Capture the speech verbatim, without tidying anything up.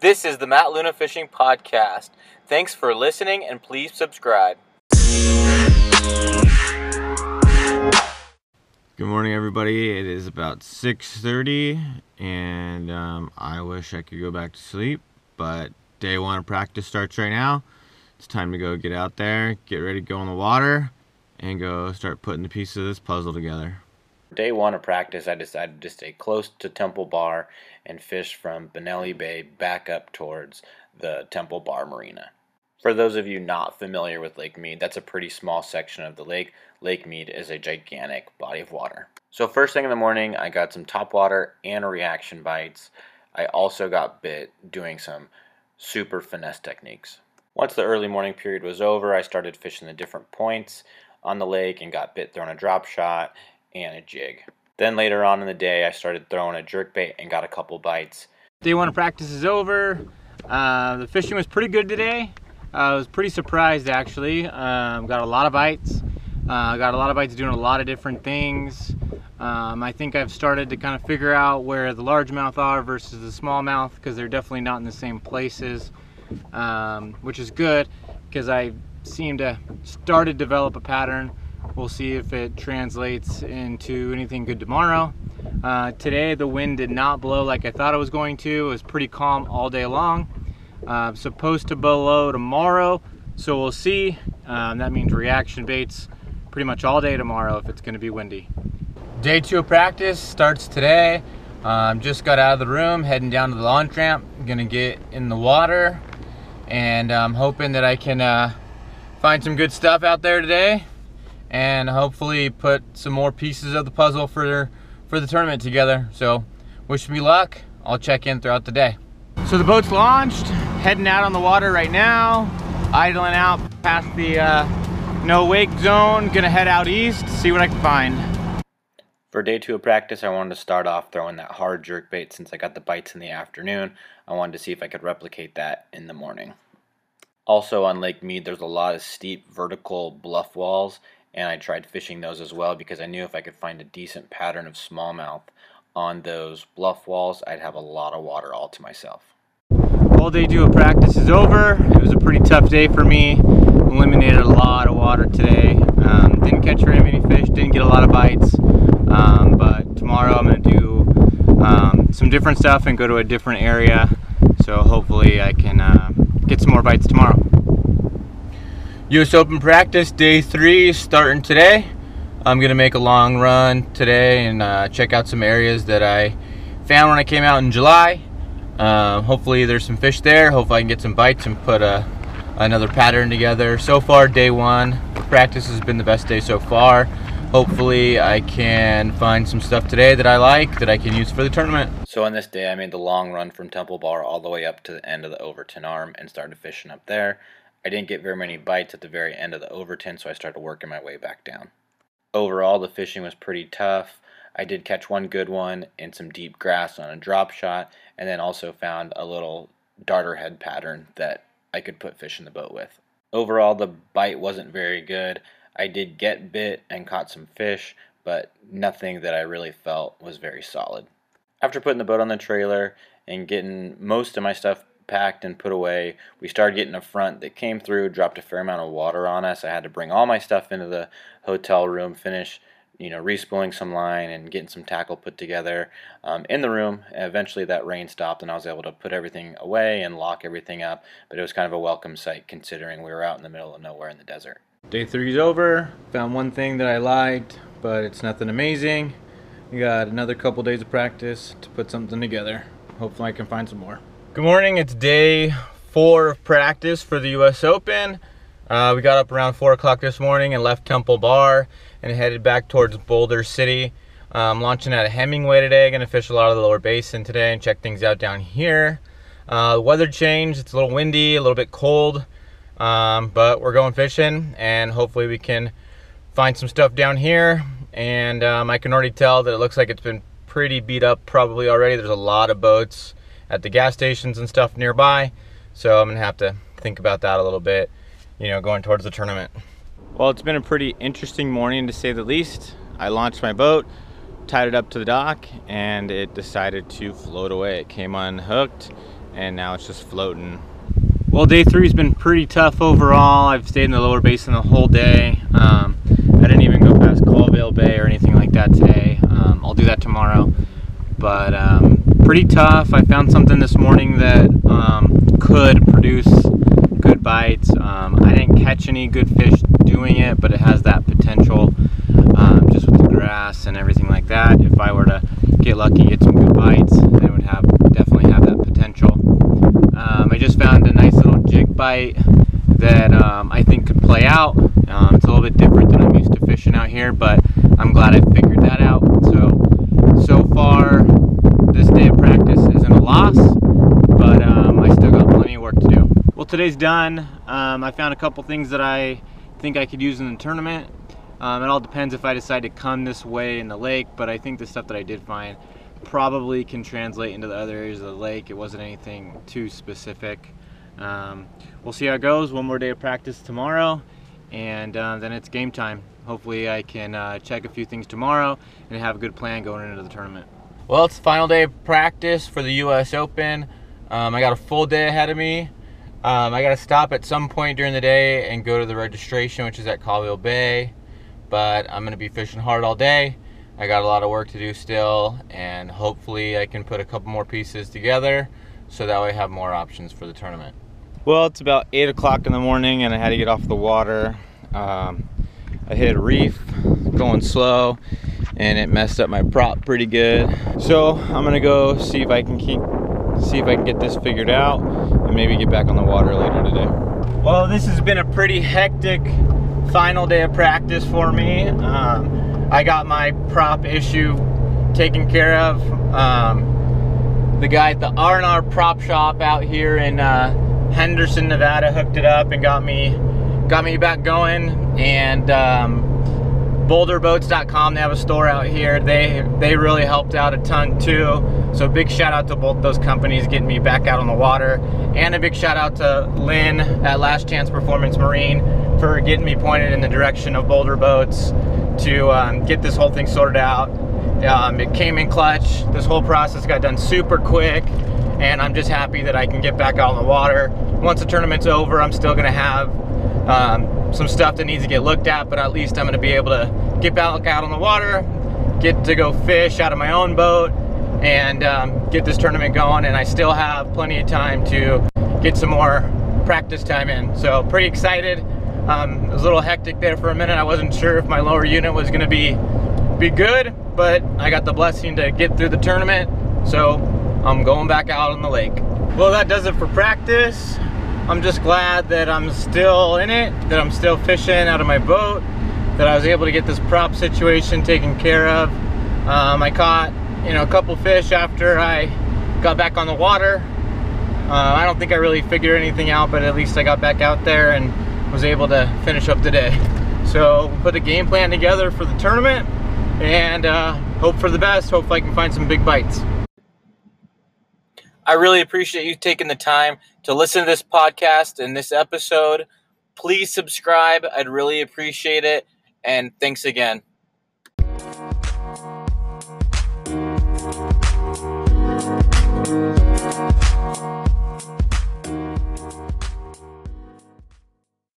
This is the Matt Luna Fishing Podcast. Thanks for listening, and please subscribe. Good morning, everybody. It is about six thirty, and um, I wish I could go back to sleep, but day one of practice starts right now. It's time to go get out there, get ready to go in the water, and go start putting the pieces of this puzzle together. Day one of practice, I decided to stay close to Temple Bar and fish from Benelli Bay back up towards the Temple Bar Marina. For those of you not familiar with Lake Mead, that's a pretty small section of the lake. Lake Mead is a gigantic body of water. So first thing in the morning, I got some topwater and reaction bites. I also got bit doing some super finesse techniques. Once the early morning period was over, I started fishing the different points on the lake and got bit throwing a drop shot and a jig. Then later on in the day, I started throwing a jerkbait and got a couple bites. Day one of practice is over. Uh, the fishing was pretty good today. Uh, I was pretty surprised, actually. Um, got a lot of bites. Uh, got a lot of bites doing a lot of different things. Um, I think I've started to kind of figure out where the largemouth are versus the smallmouth, because they're definitely not in the same places, um, which is good because I seem to start to develop a pattern. We'll see if it translates into anything good tomorrow. Uh, today the wind did not blow like I thought it was going to. It was pretty calm all day long. Uh, supposed to blow tomorrow, so we'll see. Um, that means reaction baits pretty much all day tomorrow if it's going to be windy. Day two of practice starts today. Um, just got out of the room, heading down to the launch ramp. I'm going to get in the water, and I'm hoping that I can uh, find some good stuff out there today, and hopefully put some more pieces of the puzzle for for the tournament together. So wish me luck. I'll check in throughout the day. So the boat's launched, heading out on the water right now, idling out past the uh, no wake zone. Gonna head out east, see what I can find. For day two of practice, I wanted to start off throwing that hard jerkbait since I got the bites in the afternoon. I wanted to see if I could replicate that in the morning. Also on Lake Mead, there's a lot of steep vertical bluff walls, and I tried fishing those as well because I knew if I could find a decent pattern of smallmouth on those bluff walls, I'd have a lot of water all to myself. All day two of practice is over. It was a pretty tough day for me. Eliminated a lot of water today. Um, didn't catch very many fish, didn't get a lot of bites, um, but tomorrow I'm going to do um, some different stuff and go to a different area, so hopefully I can uh, get some more bites tomorrow. U S Open practice day three starting today. I'm gonna make a long run today and uh, check out some areas that I found when I came out in July. Uh, hopefully there's some fish there. Hopefully I can get some bites and put a, another pattern together. So far, day one practice has been the best day so far. Hopefully I can find some stuff today that I like that I can use for the tournament. So on this day I made the long run from Temple Bar all the way up to the end of the Overton Arm and started fishing up there. I didn't get very many bites at the very end of the Overton, so I started working my way back down. Overall, the fishing was pretty tough. I did catch one good one in some deep grass on a drop shot, and then also found a little darter head pattern that I could put fish in the boat with. Overall, the bite wasn't very good. I did get bit and caught some fish, but nothing that I really felt was very solid. After putting the boat on the trailer and getting most of my stuff packed and put away, we started getting a front that came through, dropped a fair amount of water on us. I had to bring all my stuff into the hotel room, finish, you know, re-spooling some line and getting some tackle put together um, in the room. And eventually that rain stopped and I was able to put everything away and lock everything up, but it was kind of a welcome sight considering we were out in the middle of nowhere in the desert. Day three is over. Found one thing that I liked, but it's nothing amazing. We got another couple days of practice to put something together. Hopefully I can find some more. Good morning, it's day four of practice for the U S Open. Uh, we got up around four o'clock this morning and left Temple Bar and headed back towards Boulder City. Um, launching out of Hemingway today, gonna fish a lot of the lower basin today and check things out down here. Uh, the weather changed, it's a little windy, a little bit cold, um, but we're going fishing and hopefully we can find some stuff down here. And um, I can already tell that it looks like it's been pretty beat up probably already. There's a lot of boats at the gas stations and stuff nearby, so I'm gonna have to think about that a little bit, you know, going towards the tournament. Well, it's been a pretty interesting morning to say the least. I launched my boat, tied it up to the dock, and it decided to float away. It came unhooked and now it's just floating. Well, day three's been pretty tough overall. I've stayed in the lower basin the whole day. Um, I didn't even go past Callville Bay or anything like that today. Um, I'll do that tomorrow. But um, pretty tough. I found something this morning that um, could produce good bites. Um, I didn't catch any good fish doing it, but it has that potential um, just with the grass and everything like that. If I were to get lucky, get some good bites, I would have definitely have that potential. Um, I just found a nice little jig bite that um, I think could play out. Um, it's a little bit different than I'm used to fishing out here, but I'm glad I figured that out. So. So far, this day of practice isn't a loss, but um, I still got plenty of work to do. Well, today's done. Um, I found a couple things that I think I could use in the tournament. Um, it all depends if I decide to come this way in the lake, but I think the stuff that I did find probably can translate into the other areas of the lake. It wasn't anything too specific. Um, we'll see how it goes. One more day of practice tomorrow, and uh, then it's game time. Hopefully I can uh, check a few things tomorrow and have a good plan going into the tournament. Well, it's the final day of practice for the U S Open. Um, I got a full day ahead of me. Um, I got to stop at some point during the day and go to the registration, which is at Callville Bay. But I'm going to be fishing hard all day. I got a lot of work to do still, and hopefully I can put a couple more pieces together so that way I have more options for the tournament. Well, it's about eight o'clock in the morning and I had to get off the water. Um, I hit a reef going slow and it messed up my prop pretty good. So I'm gonna go see if I can keep, see if I can get this figured out and maybe get back on the water later today. Well, this has been a pretty hectic final day of practice for me. Um, I got my prop issue taken care of. Um, the guy at the R and R prop shop out here in uh, Henderson, Nevada hooked it up and got me got me back going, and um, Boulder boats dot com, they have a store out here. They they really helped out a ton too, so big shout out to both those companies getting me back out on the water, and a big shout out to Lynn at Last Chance Performance Marine for getting me pointed in the direction of Boulder Boats to um, get this whole thing sorted out. Um, it came in clutch. This whole process got done super quick, and I'm just happy that I can get back out on the water. Once the tournament's over, I'm still gonna have Um, some stuff that needs to get looked at, but at least I'm going to be able to get back out on the water, get to go fish out of my own boat, and um, get this tournament going. And I still have plenty of time to get some more practice time in. So pretty excited. Um, it was a little hectic there for a minute. I wasn't sure if my lower unit was going to be be good, but I got the blessing to get through the tournament. So I'm going back out on the lake. Well, that does it for practice. I'm just glad that I'm still in it, that I'm still fishing out of my boat, that I was able to get this prop situation taken care of. Um, I caught, you know, a couple fish after I got back on the water. Uh, I don't think I really figured anything out, but at least I got back out there and was able to finish up the day. So we put a game plan together for the tournament and uh, hope for the best. Hopefully I can find some big bites. I really appreciate you taking the time to listen to this podcast and this episode. Please subscribe. I'd really appreciate it. And thanks again.